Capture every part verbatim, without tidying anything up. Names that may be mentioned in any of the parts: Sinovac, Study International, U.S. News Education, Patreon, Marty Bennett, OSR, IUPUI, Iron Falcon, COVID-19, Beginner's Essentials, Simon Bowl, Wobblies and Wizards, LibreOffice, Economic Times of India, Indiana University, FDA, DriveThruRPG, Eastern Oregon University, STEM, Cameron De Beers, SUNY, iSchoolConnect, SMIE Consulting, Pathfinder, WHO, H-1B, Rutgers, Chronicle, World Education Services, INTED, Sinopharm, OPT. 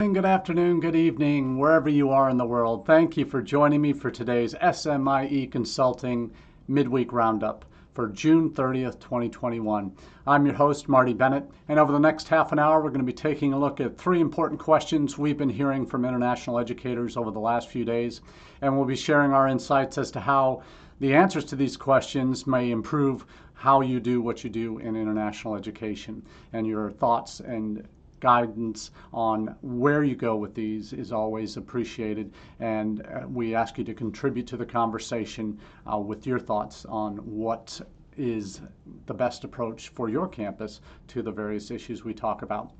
Good afternoon, good evening, wherever you are in the world. Thank you for joining me for today's S M I E Consulting Midweek Roundup for June thirtieth, twenty twenty-one. I'm your host, Marty Bennett, and over the next half an hour, we're going to be taking a look at three important questions we've been hearing from international educators over the last few days, and we'll be sharing our insights as to how the answers to these questions may improve how you do what you do in international education, and your thoughts and guidance on where you go with these is always appreciated, and we ask you to contribute to the conversation uh, with your thoughts on what is the best approach for your campus to the various issues we talk about.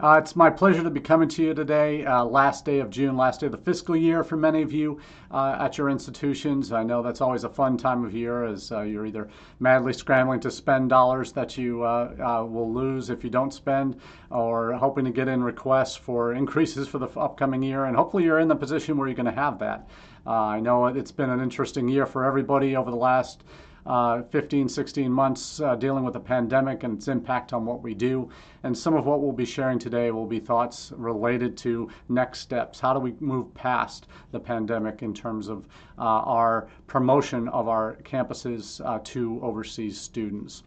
Uh, it's my pleasure to be coming to you today, uh, last day of June, last day of the fiscal year for many of you uh, at your institutions. I know that's always a fun time of year, as uh, you're either madly scrambling to spend dollars that you uh, uh, will lose if you don't spend, or hoping to get in requests for increases for the upcoming year, and hopefully you're in the position where you're going to have that. Uh, I know it's been an interesting year for everybody over the last Uh, fifteen, sixteen months uh, dealing with the pandemic and its impact on what we do. And some of what we'll be sharing today will be thoughts related to next steps. How do we move past the pandemic in terms of uh, our promotion of our campuses uh, to overseas students?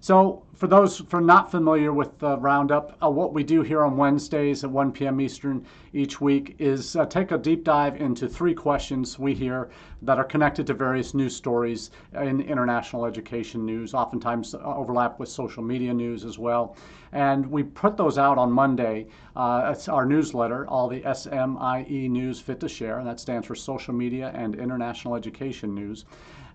So for those who are not familiar with the Roundup, uh, what we do here on Wednesdays at one p m Eastern each week is uh, take a deep dive into three questions we hear that are connected to various news stories in international education news, oftentimes overlap with social media news as well. And we put those out on Monday. Uh, it's our newsletter, all the S M I E News Fit to Share, and that stands for Social Media and International Education News.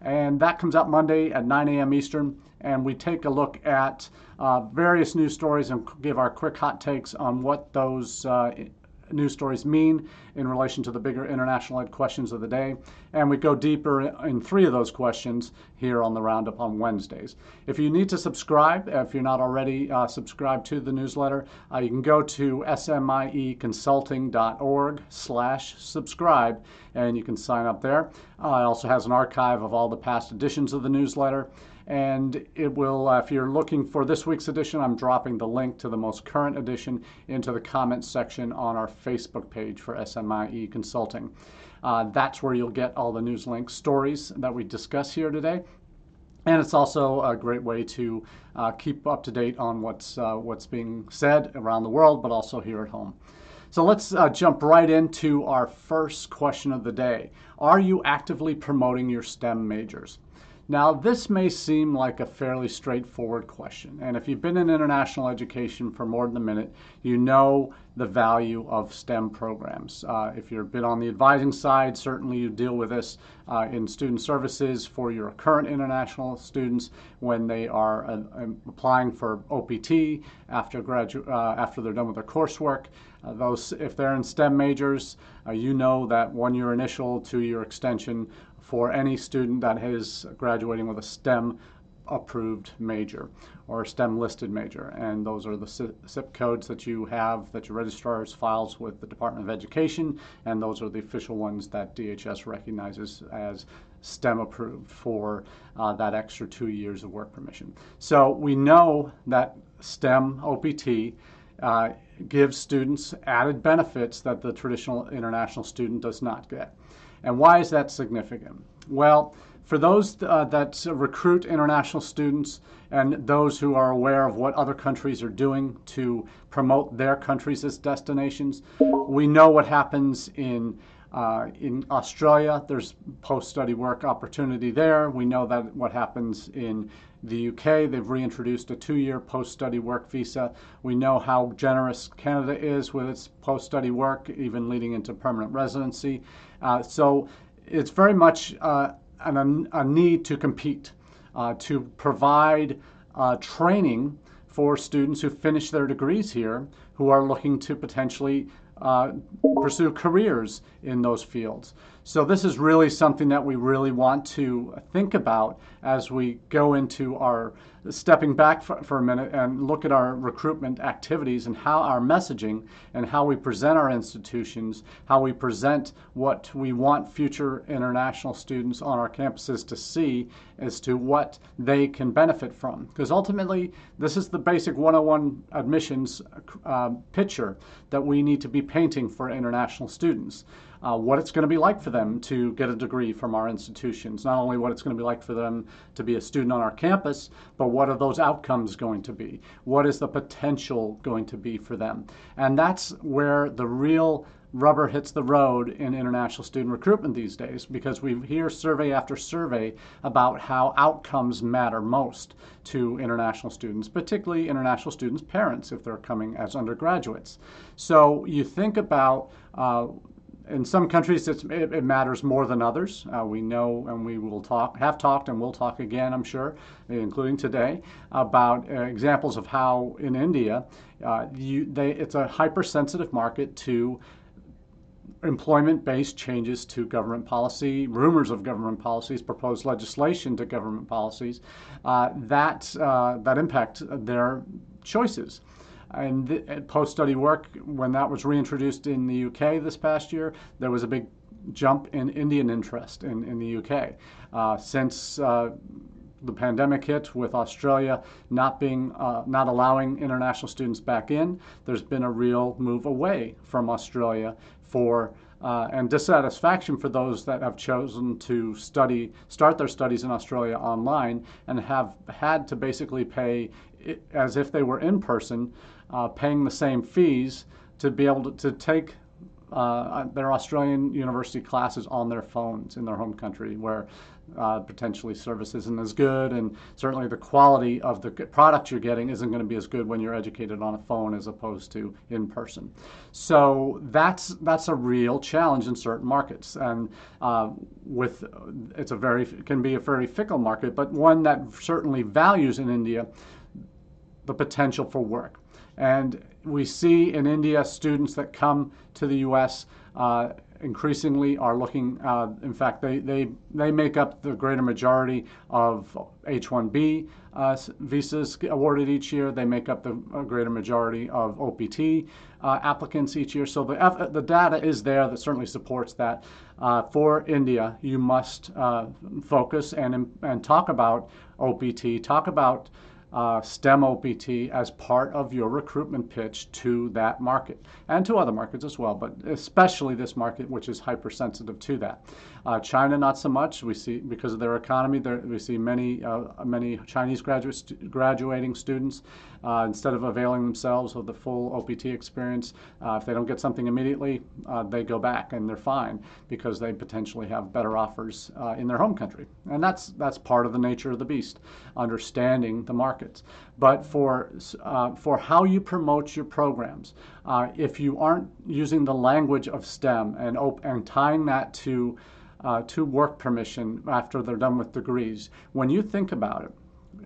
And that comes out Monday at nine a m Eastern, and we take a look at uh, various news stories and give our quick hot takes on what those uh, news stories mean in relation to the bigger international ed questions of the day. And we go deeper in three of those questions here on the Roundup on Wednesdays. If you need to subscribe, if you're not already uh, subscribed to the newsletter, uh, you can go to S M I E consulting dot org slash subscribe, and you can sign up there. Uh, it also has an archive of all the past editions of the newsletter. And it will, uh, if you're looking for this week's edition, I'm dropping the link to the most current edition into the comments section on our Facebook page for S M I E Consulting. Uh, that's where you'll get all the news links, stories that we discuss here today. And it's also a great way to uh, keep up to date on what's, uh, what's being said around the world, but also here at home. So let's uh, jump right into our first question of the day. Are you actively promoting your STEM majors? Now, this may seem like a fairly straightforward question, and if you've been in international education for more than a minute, you know the value of STEM programs. Uh, if you've been on the advising side, certainly you deal with this uh, in student services for your current international students when they are uh, applying for O P T after gradu- uh, after they're done with their coursework. Uh, those, if they're in STEM majors, uh, you know that one-year initial, two-year extension for any student that is graduating with a STEM approved major or a STEM listed major. And those are the S I P codes that you have, that your registrars files with the Department of Education, and those are the official ones that D H S recognizes as STEM approved for uh, that extra two years of work permission. So we know that STEM O P T uh, gives students added benefits that the traditional international student does not get. And why is that significant? Well, for those uh, that recruit international students and those who are aware of what other countries are doing to promote their countries as destinations, we know what happens in Uh, in Australia. There's post-study work opportunity there. We know that what happens in the U K, they've reintroduced a two-year post-study work visa. We know how generous Canada is with its post-study work, even leading into permanent residency. Uh, so it's very much uh, an, a need to compete, uh, to provide uh, training for students who finish their degrees here, who are looking to potentially Uh, pursue careers in those fields. So this is really something that we really want to think about as we go into our stepping back for, for a minute and look at our recruitment activities and how our messaging and how we present our institutions, how we present what we want future international students on our campuses to see as to what they can benefit from. Because ultimately, this is the basic one oh one admissions uh, picture that we need to be painting for international students. Uh, what it's going to be like for them to get a degree from our institutions, not only what it's going to be like for them to be a student on our campus, but what are those outcomes going to be? What is the potential going to be for them? And that's where the real rubber hits the road in international student recruitment these days, because we hear survey after survey about how outcomes matter most to international students, particularly international students' parents if they're coming as undergraduates. So you think about uh, in some countries, it's, it, it matters more than others. Uh, we know, and we will talk, have talked, and will talk again, I'm sure, including today, about uh, examples of how in India, uh, you, they, it's a hypersensitive market to employment-based changes to government policy, rumors of government policies, proposed legislation to government policies, uh, that, uh, that impact their choices. And the post-study work, when that was reintroduced in the U K this past year, there was a big jump in Indian interest in, in the U K. Uh, since uh, the pandemic hit, with Australia not being, uh, not allowing international students back in, there's been a real move away from Australia for Uh, and dissatisfaction for those that have chosen to study, start their studies in Australia online, and have had to basically pay, as if they were in person, uh, paying the same fees to be able to, to take uh, their Australian university classes on their phones in their home country, where uh, potentially service isn't as good, and certainly the quality of the product you're getting isn't going to be as good when you're educated on a phone as opposed to in person. So that's that's a real challenge in certain markets, and uh, with it's a very can be a very fickle market, but one that certainly values in India the potential for work. And we see in India students that come to the U S Uh, increasingly are looking, uh, in fact, they, they, they make up the greater majority of H one B uh, visas awarded each year. They make up the greater majority of O P T uh, applicants each year. So the, F, the data is there that certainly supports that. Uh, for India, you must uh, focus and, and talk about O P T, talk about Uh, STEM O P T as part of your recruitment pitch to that market, and to other markets as well, but especially this market, which is hypersensitive to that. Uh, China, not so much. We see, because of their economy, there, we see many uh, many Chinese graduate stu- graduating students, uh, instead of availing themselves of the full O P T experience, uh, if they don't get something immediately, uh, they go back and they're fine, because they potentially have better offers uh, in their home country. And that's, that's part of the nature of the beast, understanding the market. But for uh, for how you promote your programs, uh, if you aren't using the language of STEM and op and tying that to uh, to work permission after they're done with degrees, when you think about it,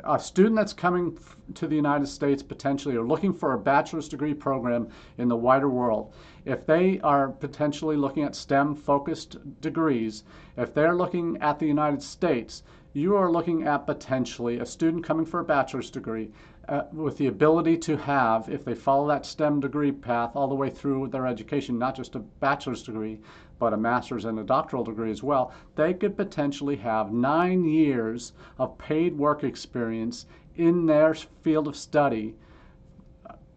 a student that's coming to the United States potentially, or looking for a bachelor's degree program in the wider world, if they are potentially looking at STEM-focused degrees, if they're looking at the United States, you are looking at potentially a student coming for a bachelor's degree uh, with the ability to have, if they follow that STEM degree path all the way through their education, not just a bachelor's degree, but a master's and a doctoral degree as well, they could potentially have nine years of paid work experience in their field of study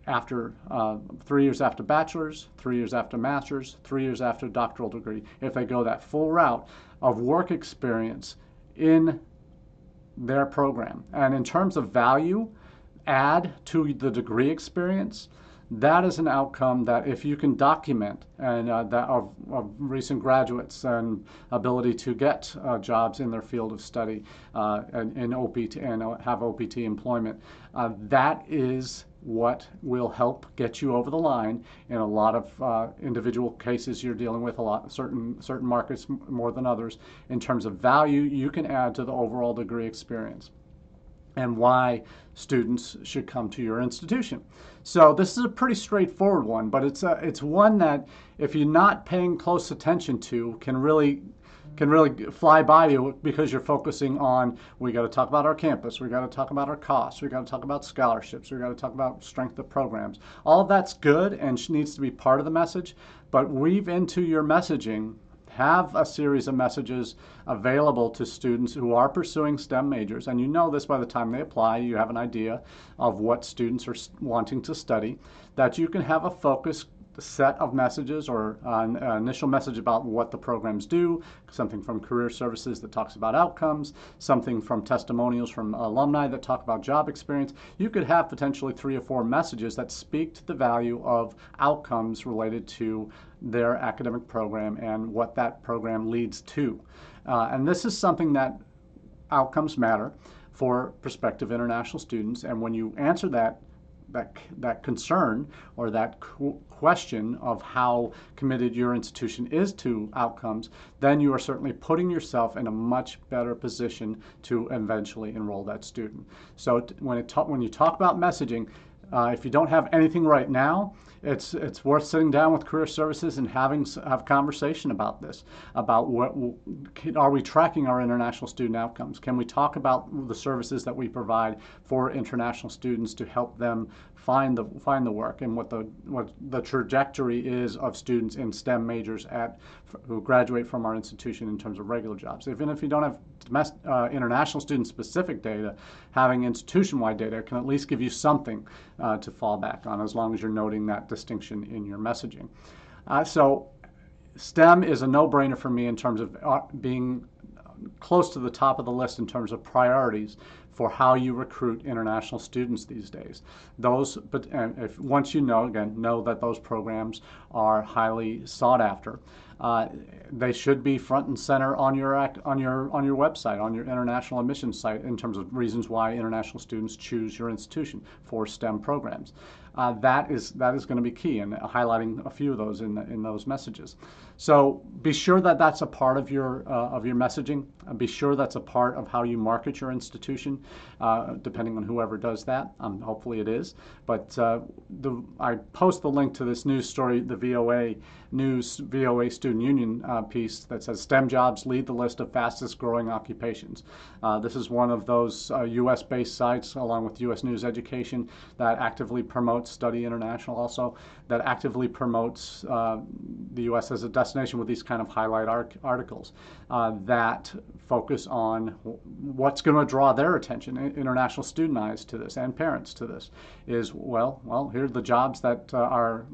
after uh, three years after bachelor's, three years after master's, three years after doctoral degree, if they go that full route of work experience in their program. And in terms of value, add to the degree experience, that is an outcome that if you can document, and uh, that of, of recent graduates and ability to get uh, jobs in their field of study uh, and, and, O P T, and have O P T employment, uh, that is what will help get you over the line in a lot of uh, individual cases you're dealing with, a lot certain certain markets more than others, in terms of value you can add to the overall degree experience. and why students should come to your institution. So this is a pretty straightforward one, but it's a, it's one that if you're not paying close attention to can really can really fly by you, because you're focusing on, we got to talk about our campus, we got to talk about our costs, we got to talk about scholarships, we got to talk about strength of programs. All of that's good and needs to be part of the message, but weave into your messaging, have a series of messages available to students who are pursuing STEM majors, and you know this by the time they apply, you have an idea of what students are wanting to study, that you can have a focused set of messages or an initial message about what the programs do, something from career services that talks about outcomes, something from testimonials from alumni that talk about job experience. You could have potentially three or four messages that speak to the value of outcomes related to their academic program and what that program leads to. Uh, and this is something that outcomes matter for prospective international students, and when you answer that That, that concern or that question of how committed your institution is to outcomes, then you are certainly putting yourself in a much better position to eventually enroll that student. So when, it ta when you talk about messaging, uh, if you don't have anything right now, it's, it's worth sitting down with career services and having have conversation about this, about what are we tracking our international student outcomes? Can we talk about the services that we provide for international students to help them find the find the work, and what the what the trajectory is of students in STEM majors at who graduate from our institution in terms of regular jobs? Even if you don't have domestic, uh, international student specific data, having institution-wide data can at least give you something uh, to fall back on, as long as you're noting that distinction in your messaging. Uh, so STEM is a no-brainer for me in terms of being close to the top of the list in terms of priorities for how you recruit international students these days. Those, but and if once you know, again, know that those programs are highly sought after. Uh, they should be front and center on your act, on your on your website, on your international admissions site, in terms of reasons why international students choose your institution for STEM programs. Uh, that is that is going to be key, and highlighting a few of those in the, in those messages. So be sure that that's a part of your uh, of your messaging. Uh, be sure that's a part of how you market your institution, uh, depending on whoever does that. Um, hopefully it is. But uh, the, I post the link to this news story, the V O A News, V O A Student Union uh, piece that says STEM jobs lead the list of fastest growing occupations. Uh, this is one of those uh, U S based sites, along with U S News Education, that actively promotes Study International also, that actively promotes uh, the U S as a destination with these kind of highlight arc articles uh, that focus on what's going to draw their attention, international student eyes to this and parents to this, is, well, well, here are the jobs that uh, are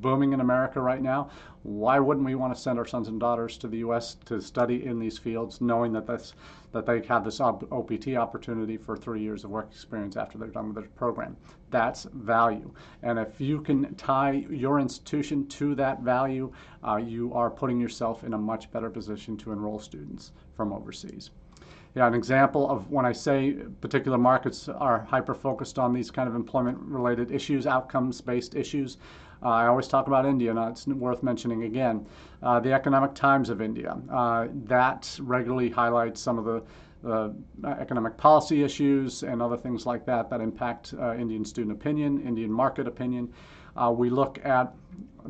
booming in America right now. Why wouldn't we want to send our sons and daughters to the U S to study in these fields, knowing that that's, that they have this O P T opportunity for three years of work experience after they're done with their program? That's value. And if you can tie your institution to that value, uh, you are putting yourself in a much better position to enroll students from overseas. Yeah, an example of when I say particular markets are hyper-focused on these kind of employment-related issues, outcomes-based issues, Uh, I always talk about India, and it's worth mentioning again. Uh, the Economic Times of India, uh, that regularly highlights some of the uh, economic policy issues and other things like that that impact uh, Indian student opinion, Indian market opinion. Uh, we look at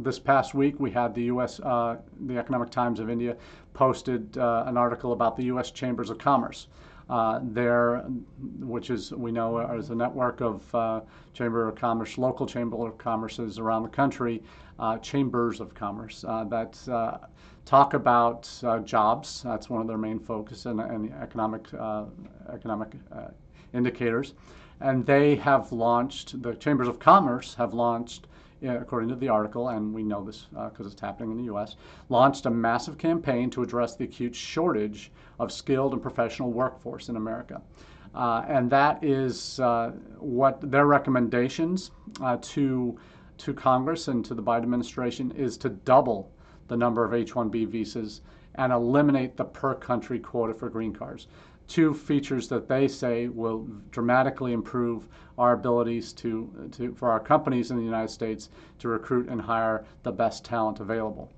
this past week, we had the U S, uh, the Economic Times of India posted uh, an article about the U S Chambers of Commerce. Uh, there, which is, we know, is a network of uh, Chamber of Commerce, local Chamber of Commerces around the country, uh, Chambers of Commerce uh, that uh, talk about uh, jobs. That's one of their main focus and, and economic, uh, economic uh, indicators. And they have launched, the Chambers of Commerce have launched, according to the article, and we know this because uh, it's happening in the U S, launched a massive campaign to address the acute shortage of skilled and professional workforce in America. Uh, and that is uh, what their recommendations uh, to, to Congress and to the Biden administration is to double the number of H one B visas and eliminate the per country quota for green cards. Two features that they say will dramatically improve our abilities to, to, for our companies in the United States to recruit and hire the best talent available.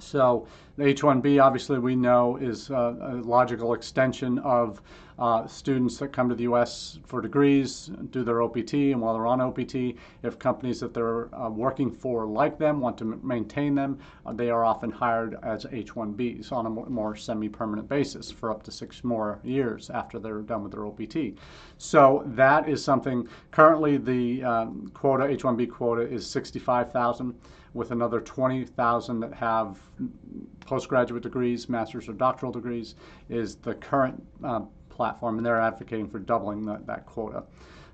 So the H one B, obviously, we know is uh, a logical extension of uh, students that come to the U S for degrees, do their O P T, and while they're on O P T, if companies that they're uh, working for like them want to m maintain them, uh, they are often hired as H one Bs on a more, more semi-permanent basis for up to six more years after they're done with their O P T. So that is something. Currently, the um, quota, H one B quota, is sixty-five thousand, with another twenty thousand that have postgraduate degrees, master's or doctoral degrees, is the current uh, platform, and they're advocating for doubling the, that quota.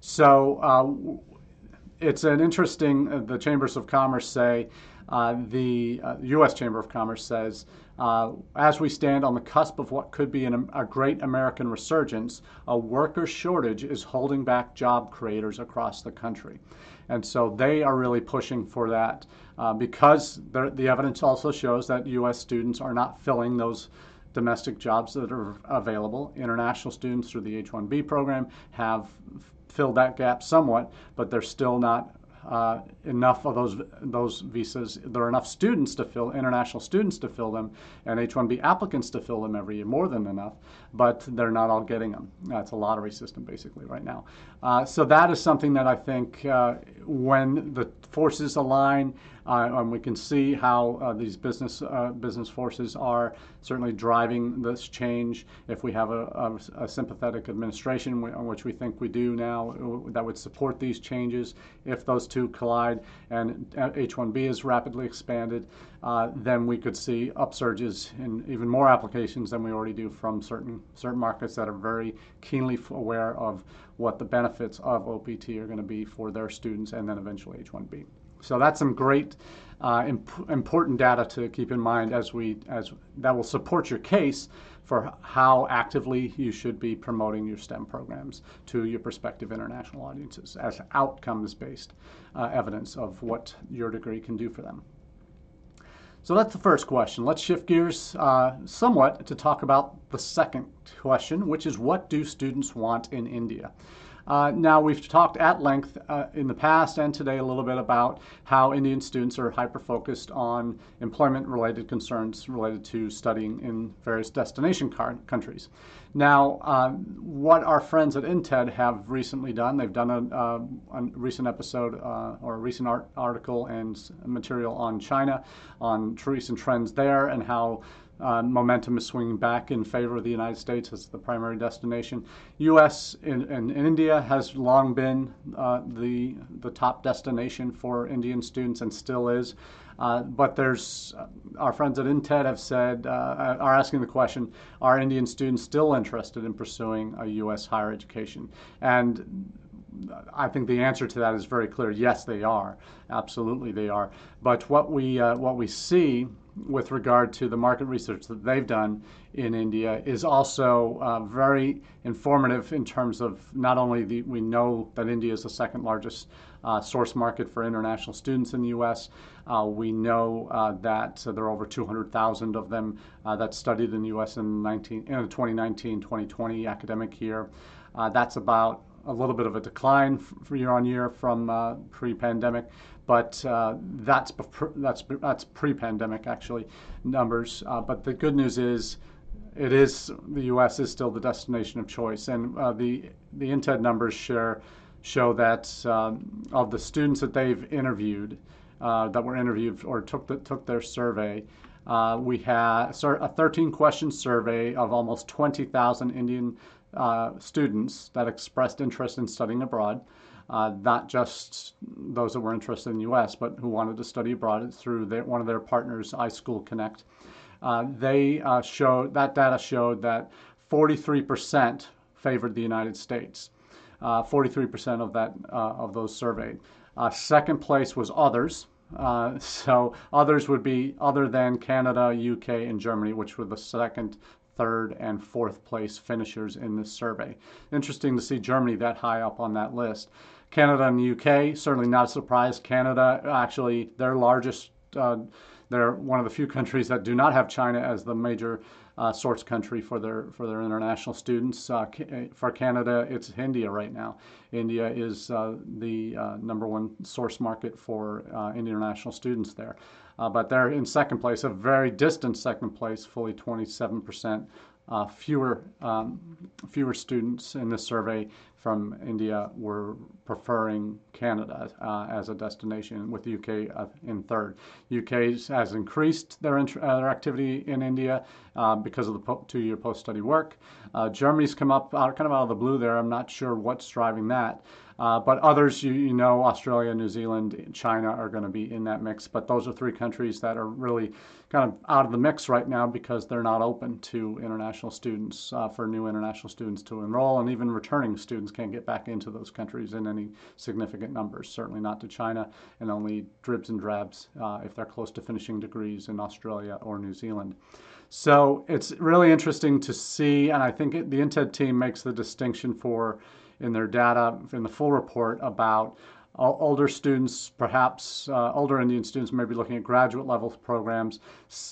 So uh, it's an interesting, uh, the Chambers of Commerce say, uh, the uh, U S Chamber of Commerce says, uh, as we stand on the cusp of what could be an, a great American resurgence, a worker shortage is holding back job creators across the country. And so they are really pushing for that uh, because the evidence also shows that U S students are not filling those domestic jobs that are available. International students through the H one B program have filled that gap somewhat, but they're still not uh, enough of those, those visas. There are enough students to fill, international students to fill them, and H one B applicants to fill them every year, more than enough, but they're not all getting them. That's a lottery system basically right now. Uh, so that is something that I think uh, when the forces align, Uh, and we can see how uh, these business uh, business forces are certainly driving this change. If we have a, a, a sympathetic administration, which we think we do now, that would support these changes. If those two collide and H one B is rapidly expanded, uh, then we could see upsurges in even more applications than we already do from certain certain markets that are very keenly aware of what the benefits of O P T are going to be for their students, and then eventually H one B. So that's some great uh, imp important data to keep in mind as we as that will support your case for how actively you should be promoting your STEM programs to your prospective international audiences as outcomes-based uh, evidence of what your degree can do for them. So that's the first question. Let's shift gears uh, somewhat to talk about the second question, which is what do students want in India? Uh, now, we've talked at length uh, in the past and today a little bit about how Indian students are hyper-focused on employment-related concerns related to studying in various destination countries. Now, uh, what our friends at INTED have recently done, they've done a, uh, a recent episode uh, or a recent art article and material on China, on recent trends there and how Uh, momentum is swinging back in favor of the United States as the primary destination. U S and, and India has long been uh, the, the top destination for Indian students and still is. Uh, but there's, uh, our friends at INTED have said, uh, are asking the question, are Indian students still interested in pursuing a U S higher education? And I think the answer to that is very clear. Yes, they are. Absolutely, they are. But what we, uh, what we see with regard to the market research that they've done in India is also uh, very informative in terms of not only the, we know that India is the second largest uh, source market for international students in the U S. Uh, we know uh, that uh, there are over two hundred thousand of them uh, that studied in the U S in the twenty nineteen twenty twenty academic year. Uh, that's about a little bit of a decline for year on year from uh, pre-pandemic, but uh, that's that's that's pre-pandemic actually numbers. Uh, but the good news is, it is the U S is still the destination of choice, and uh, the the INTED numbers share show that um, of the students that they've interviewed, uh, that were interviewed or took the, took their survey. Uh, we had a thirteen question survey of almost twenty thousand Indian uh, students that expressed interest in studying abroad. Uh, not just those that were interested in the U S, but who wanted to study abroad through their, one of their partners, iSchoolConnect. Uh, they uh, showed, that data showed that forty-three percent favored the United States. Uh, forty-three percent of that uh, of those surveyed. Uh, second place was others. Uh, so others would be other than Canada, U K, and Germany, which were the second, third, and fourth place finishers in this survey. Interesting to see Germany that high up on that list. Canada and the U K, certainly not a surprise. Canada, actually, their largest uh, They're one of the few countries that do not have China as the major uh, source country for their for their international students. Uh, for Canada, it's India right now. India is uh, the uh, number one source market for uh, international students there. Uh, but they're in second place, a very distant second place, fully twenty-seven percent uh, fewer um, fewer students in this survey from India were preferring Canada uh, as a destination, with the U K uh, in third. U K has increased their, int uh, their activity in India uh, because of the po two-year post-study work. Uh, Germany's come up out, kind of out of the blue there. I'm not sure what's driving that. Uh, but others, you, you know, Australia, New Zealand, China are going to be in that mix. But those are three countries that are really kind of out of the mix right now because they're not open to international students, uh, for new international students to enroll, and even returning students can't get back into those countries in any significant numbers, certainly not to China, and only dribs and drabs uh, if they're close to finishing degrees in Australia or New Zealand. So it's really interesting to see, and I think it, the INTED team makes the distinction for in their data, in the full report, about older students, perhaps uh, older Indian students maybe looking at graduate level programs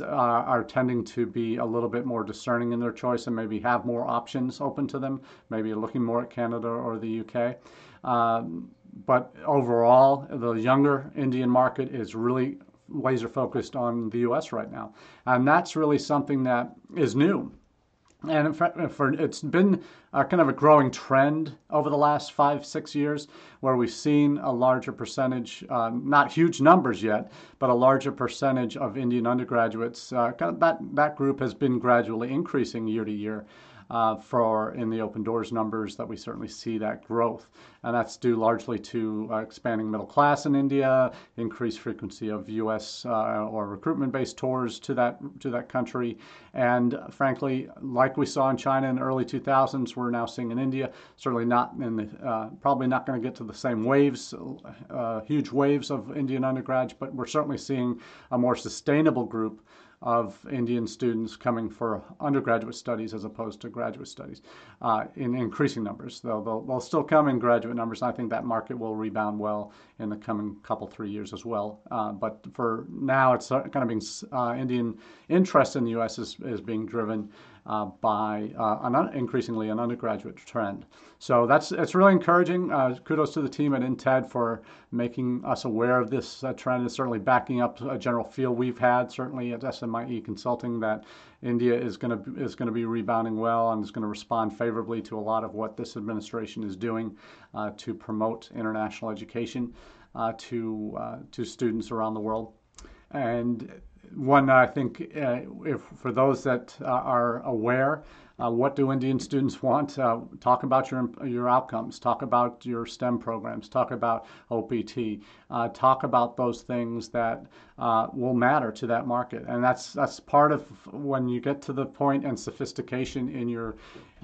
uh, are tending to be a little bit more discerning in their choice and maybe have more options open to them, maybe looking more at Canada or the U K. Um, but overall, the younger Indian market is really laser focused on the U S right now. And that's really something that is new. And in fact, for, it's been uh, kind of a growing trend over the last five, six years where we've seen a larger percentage, uh, not huge numbers yet, but a larger percentage of Indian undergraduates. Uh, kind of that, that group has been gradually increasing year to year. Uh, for in the open doors numbers that we certainly see that growth, and that's due largely to uh, expanding middle class in India, increased frequency of U S uh, or recruitment-based tours to that to that country, and uh, frankly, like we saw in China in the early two thousands, we're now seeing in India. Certainly not in the uh, probably not going to get to the same waves, uh, huge waves of Indian undergrads, but we're certainly seeing a more sustainable group of Indian students coming for undergraduate studies as opposed to graduate studies uh, in increasing numbers. They'll, they'll, they'll still come in graduate numbers, and I think that market will rebound well in the coming couple, three years as well. Uh, but for now, it's kind of being uh, Indian interest in the U S is, is being driven Uh, by uh, an un increasingly an undergraduate trend. So that's it's really encouraging. Uh, kudos to the team at INTED for making us aware of this uh, trend, and certainly backing up a general feel we've had, certainly at S M I E Consulting, that India is going to is going to be rebounding well and is going to respond favorably to a lot of what this administration is doing uh, to promote international education uh, to uh, to students around the world. And one, I think, uh, if for those that uh, are aware, uh, what do Indian students want? Uh, talk about your your outcomes. Talk about your STEM programs. Talk about O P T. Uh, talk about those things that uh, will matter to that market. And that's that's part of when you get to the point and sophistication in your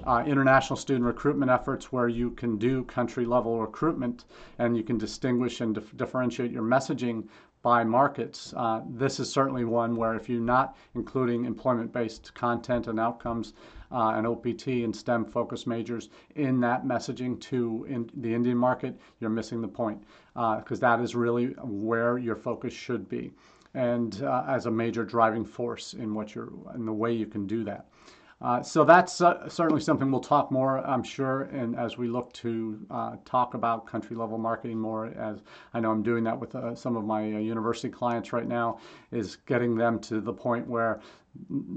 uh, international student recruitment efforts, where you can do country level recruitment and you can distinguish and dif differentiate your messaging by markets. Uh, this is certainly one where if you're not including employment-based content and outcomes uh, and O P T and STEM focus majors in that messaging to in the Indian market, you're missing the point, because uh, that is really where your focus should be, and uh, as a major driving force in what you're in the way you can do that. Uh, so that's uh, certainly something we'll talk more, I'm sure, and as we look to uh, talk about country-level marketing more, as I know I'm doing that with uh, some of my uh, university clients right now, is getting them to the point where,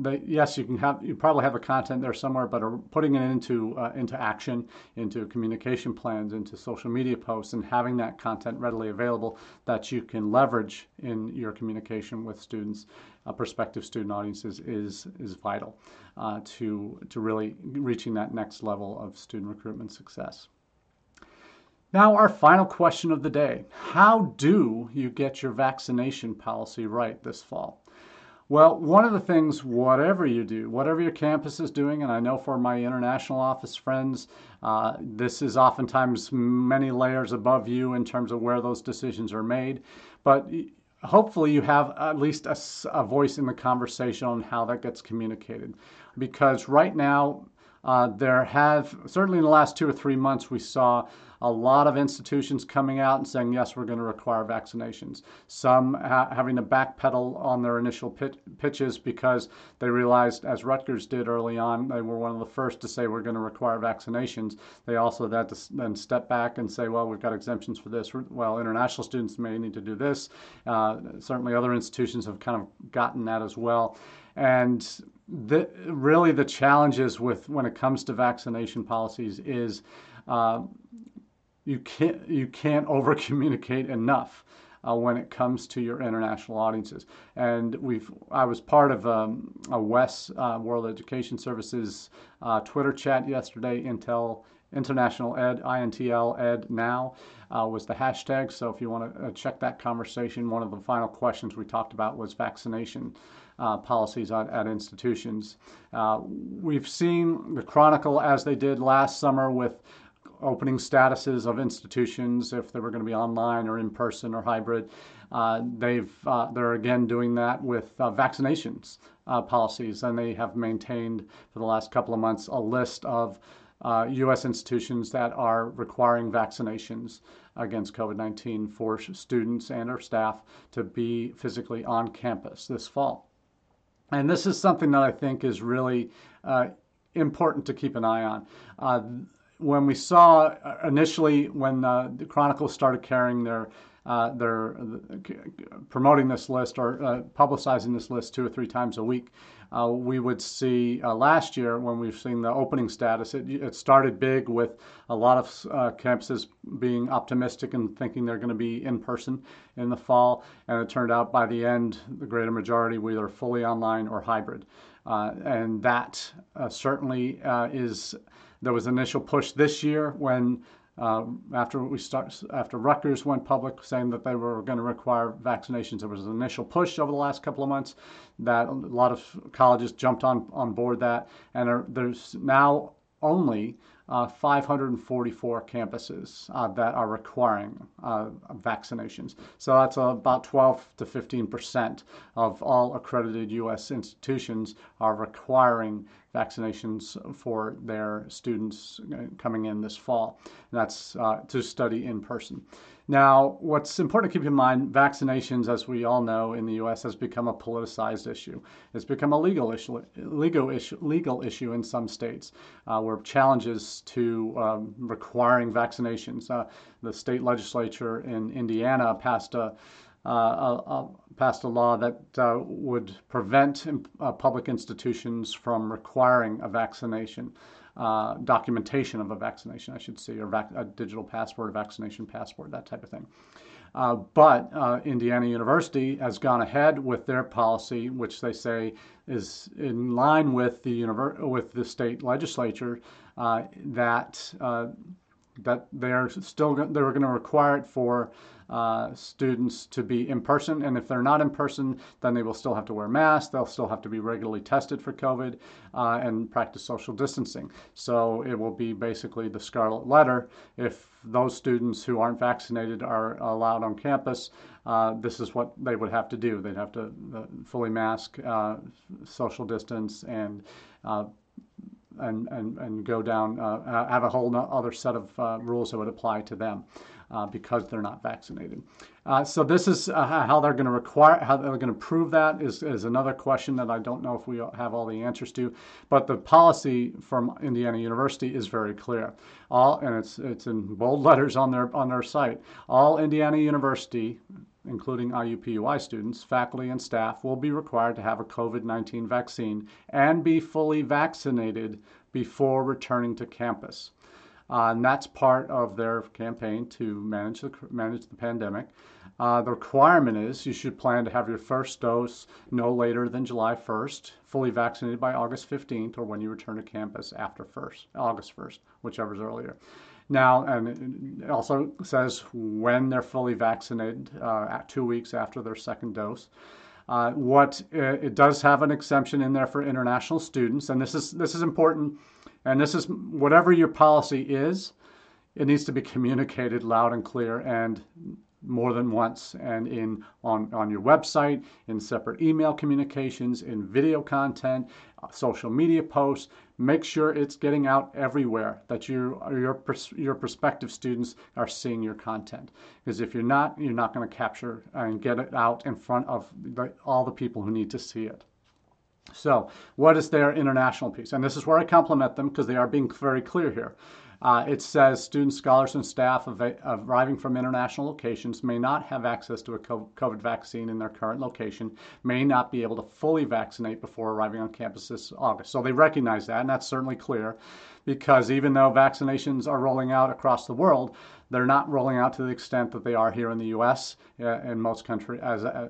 they, yes, you can have you probably have a content there somewhere, but are putting it into uh, into action, into communication plans, into social media posts, and having that content readily available that you can leverage in your communication with students. Uh, prospective student audiences is is vital uh, to to really reaching that next level of student recruitment success. Now, our final question of the day: how do you get your vaccination policy right this fall? Well, one of the things, whatever you do, whatever your campus is doing, and I know for my international office friends, uh, this is oftentimes many layers above you in terms of where those decisions are made, but hopefully you have at least a, a voice in the conversation on how that gets communicated. Because right now, Uh, there have, certainly in the last two or three months, we saw a lot of institutions coming out and saying, yes, we're going to require vaccinations. Some ha- having to backpedal on their initial pit- pitches because they realized, as Rutgers did early on, they were one of the first to say we're going to require vaccinations. They also had to then step back and say, well, we've got exemptions for this. Well, international students may need to do this. Uh, certainly other institutions have kind of gotten that as well. And the, really the challenges with when it comes to vaccination policies is uh, you can't you can't over communicate enough uh, when it comes to your international audiences. And we've I was part of um, a W E S uh, World Education Services uh, Twitter chat yesterday. Intel International Ed, I N T L Ed Now uh, was the hashtag. So if you want to check that conversation, one of the final questions we talked about was vaccination Uh, policies at, at institutions. Uh, we've seen the Chronicle, as they did last summer, with opening statuses of institutions if they were going to be online or in person or hybrid. Uh, they've uh, they're again doing that with uh, vaccinations uh, policies, and they have maintained for the last couple of months a list of uh, U S institutions that are requiring vaccinations against COVID nineteen for students and or staff to be physically on campus this fall. And this is something that I think is really uh, important to keep an eye on. Uh, when we saw initially when uh, the Chronicle started carrying their, uh, their uh, promoting this list or uh, publicizing this list two or three times a week, uh, we would see uh, last year when we've seen the opening status, it, it started big with a lot of uh, campuses being optimistic and thinking they're going to be in person in the fall. And it turned out by the end, the greater majority were either fully online or hybrid. Uh, and that uh, certainly uh, is, there was an initial push this year when Uh, after we start, after Rutgers went public saying that they were going to require vaccinations, there was an initial push over the last couple of months that a lot of colleges jumped on, on board that, and are, there's now only uh, five hundred forty-four campuses uh, that are requiring uh, vaccinations. So that's uh, about twelve to fifteen percent of all accredited U S institutions are requiring vaccinations for their students coming in this fall. And that's uh, to study in person. Now, what's important to keep in mind, vaccinations, as we all know in the U S, has become a politicized issue. It's become a legal issue, legal issue, legal issue in some states uh, where challenges to um, requiring vaccinations. Uh, the state legislature in Indiana passed a Uh, uh, passed a law that uh, would prevent uh, public institutions from requiring a vaccination, uh, documentation of a vaccination, I should say, or vac- a digital passport, a vaccination passport, that type of thing. Uh, but uh, Indiana University has gone ahead with their policy, which they say is in line with the univer- with the state legislature, uh, that uh, that they're still go- they were going to require it for Uh, students to be in person, and if they're not in person, then they will still have to wear masks, they'll still have to be regularly tested for COVID uh, and practice social distancing. So it will be basically the scarlet letter if those students who aren't vaccinated are allowed on campus. Uh, this is what they would have to do. They'd have to uh, fully mask, uh, social distance, and uh, and, and and go down, uh, have a whole other set of uh, rules that would apply to them. Uh, because they're not vaccinated. Uh, so this is uh, how they're going to require, how they're going to prove that is, is another question that I don't know if we have all the answers to. But the policy from Indiana University is very clear. All, and it's it's in bold letters on their on their site. All Indiana University, including I U P U I students, faculty, and staff, will be required to have a COVID nineteen vaccine and be fully vaccinated before returning to campus. Uh, and that's part of their campaign to manage the manage the pandemic. Uh, the requirement is you should plan to have your first dose no later than July first, fully vaccinated by August fifteenth, or when you return to campus after first August first, whichever is earlier. Now, and it also says when they're fully vaccinated, uh, at two weeks after their second dose. Uh, what it does have an exemption in there for international students, and this is this is important. And this is, whatever your policy is, it needs to be communicated loud and clear and more than once, and in on, on your website, in separate email communications, in video content, social media posts. Make sure it's getting out everywhere, that you, your, your prospective students are seeing your content. Because if you're not, you're not going to capture and get it out in front of the, all the people who need to see it. So what is their international piece? And this is where I compliment them, because they are being very clear here. Uh, it says students, scholars, and staff of, of arriving from international locations may not have access to a COVID vaccine in their current location, may not be able to fully vaccinate before arriving on campus this August. So they recognize that, and that's certainly clear, because even though vaccinations are rolling out across the world, they're not rolling out to the extent that they are here in the U S in most countries, as uh,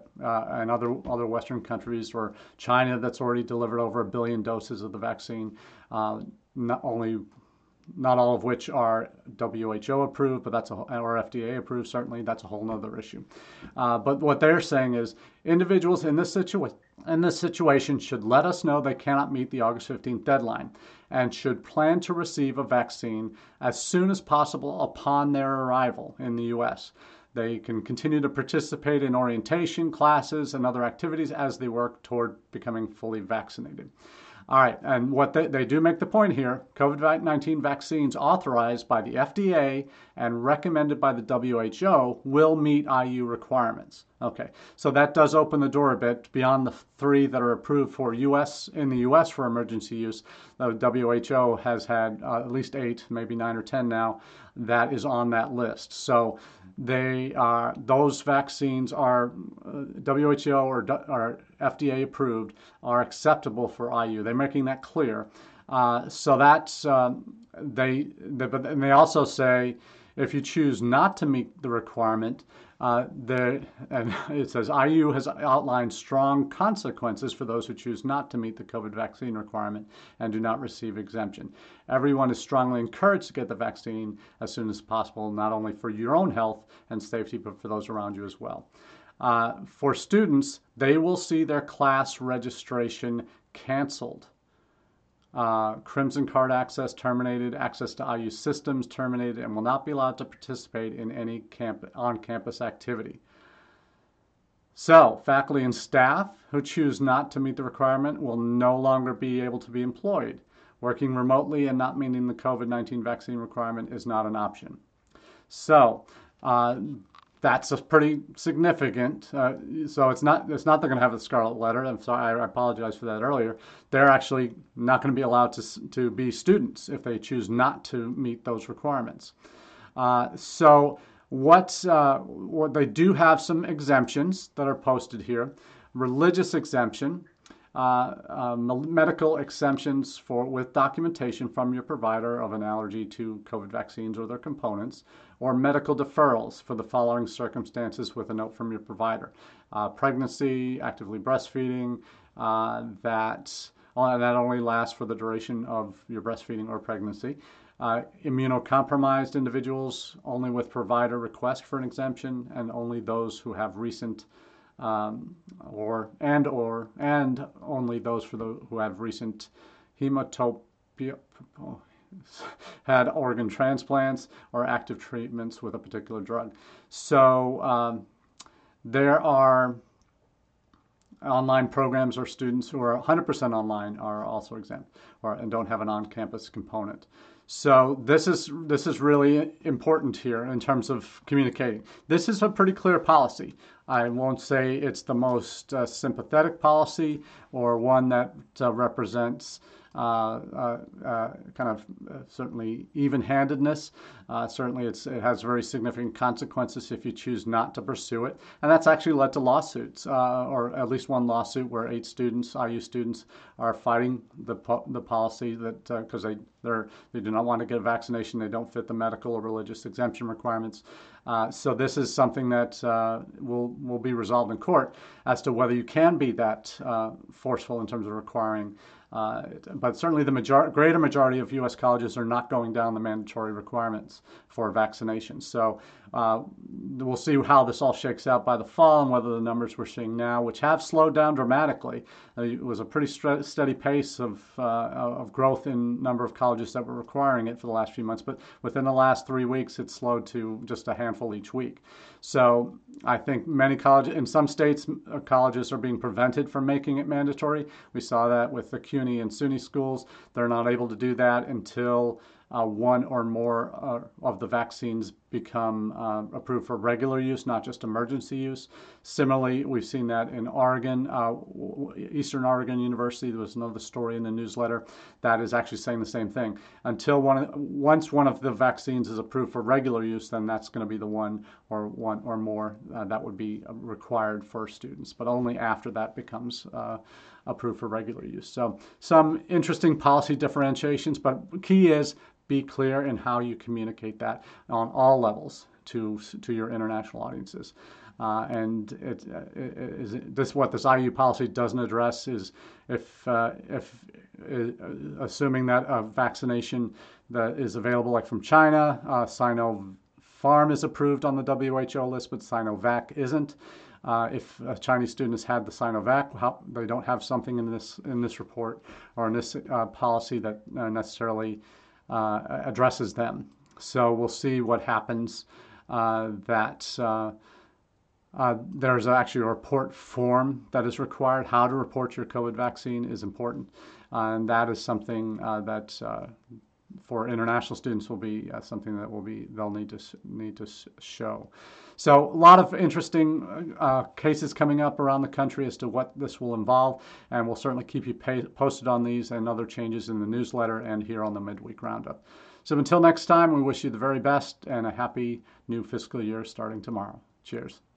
in other other Western countries, or China, that's already delivered over a billion doses of the vaccine, uh, not only. Not all of which are W H O approved, but that's a, or F D A approved, certainly. That's a whole nother issue. Uh, but what they're saying is individuals in this, situa in this situation should let us know they cannot meet the August fifteenth deadline and should plan to receive a vaccine as soon as possible upon their arrival in the U S They can continue to participate in orientation, classes, and other activities as they work toward becoming fully vaccinated. All right, and what they, they do make the point here, COVID nineteen vaccines authorized by the F D A and recommended by the W H O will meet I U requirements. Okay, so that does open the door a bit beyond the three that are approved for U S in the U S for emergency use. The W H O has had uh, at least eight, maybe nine or ten now, that is on that list. So they are, those vaccines are uh, W H O or, or F D A approved, are acceptable for I U. They're making that clear. Uh, so that's, um, they, they, but, and they also say, if you choose not to meet the requirement, uh, there, and it says I U has outlined strong consequences for those who choose not to meet the COVID vaccine requirement and do not receive exemption. Everyone is strongly encouraged to get the vaccine as soon as possible, not only for your own health and safety, but for those around you as well. Uh, for students, they will see their class registration canceled. Uh, Crimson Card access terminated, access to I U systems terminated, and will not be allowed to participate in any camp on-campus activity. So, faculty and staff who choose not to meet the requirement will no longer be able to be employed. Working remotely and not meeting the COVID nineteen vaccine requirement is not an option. So, uh, that's a pretty significant. Uh, so it's not it's not they're going to have a scarlet letter. I'm sorry, I apologize for that earlier. They're actually not going to be allowed to to be students if they choose not to meet those requirements. Uh, so what's uh, what they do have some exemptions that are posted here: religious exemption, uh, uh, medical exemptions for with documentation from your provider of an allergy to COVID vaccines or their components, or medical deferrals for the following circumstances with a note from your provider. Uh, pregnancy, actively breastfeeding, uh, that, uh, that only lasts for the duration of your breastfeeding or pregnancy. Uh, immunocompromised individuals, only with provider request for an exemption, and only those who have recent um, or, and or, and only those for the, who have recent hematopia, oh, had organ transplants or active treatments with a particular drug. So um, there are online programs or students who are one hundred percent online are also exempt or and don't have an on-campus component. So this is this is really important here in terms of communicating. This is a pretty clear policy. I won't say it's the most uh, sympathetic policy or one that uh, represents Uh, uh, uh, kind of uh, certainly even-handedness. Uh, certainly it's, it has very significant consequences if you choose not to pursue it. And that's actually led to lawsuits, uh, or at least one lawsuit where eight students, I U students, are fighting the, po the policy that because uh, they, they're, they do not want to get a vaccination, they don't fit the medical or religious exemption requirements. Uh, so this is something that uh, will, will be resolved in court as to whether you can be that uh, forceful in terms of requiring. Uh, but certainly the major greater majority of U S colleges are not going down the mandatory requirements for vaccination. So uh, we'll see how this all shakes out by the fall and whether the numbers we're seeing now, which have slowed down dramatically. Uh, it was a pretty steady pace of, uh, of growth in number of colleges colleges that were requiring it for the last few months, but within the last three weeks, it's slowed to just a handful each week. So I think many colleges, in some states, colleges are being prevented from making it mandatory. We saw that with the C U N Y and S U N Y schools. They're not able to do that until Uh, one or more uh, of the vaccines become uh, approved for regular use, not just emergency use. Similarly, we've seen that in Oregon. Uh, Eastern Oregon University, there was another story in the newsletter that is actually saying the same thing. Until one, once one of the vaccines is approved for regular use, then that's going to be the one or one or more uh, that would be required for students, but only after that becomes uh, approved for regular use. So some interesting policy differentiations, but key is be clear in how you communicate that on all levels to to your international audiences. Uh, and it, it, it is this what this I U policy doesn't address is if uh, if uh, assuming that a vaccination that is available like from China, uh, Sinopharm is approved on the W H O list, but Sinovac isn't. Uh, if a Chinese student has had the Sinovac, how, they don't have something in this in this report or in this uh, policy that uh, necessarily Uh, addresses them. So we'll see what happens. Uh, that uh, uh, there's actually a report form that is required. How to report your COVID vaccine is important, uh, and that is something uh, that uh, for international students will be uh, something that will be they'll need to need to show. So a lot of interesting uh, cases coming up around the country as to what this will involve, and we'll certainly keep you pay, posted on these and other changes in the newsletter and here on the Midweek Roundup. So until next time, we wish you the very best and a happy new fiscal year starting tomorrow. Cheers.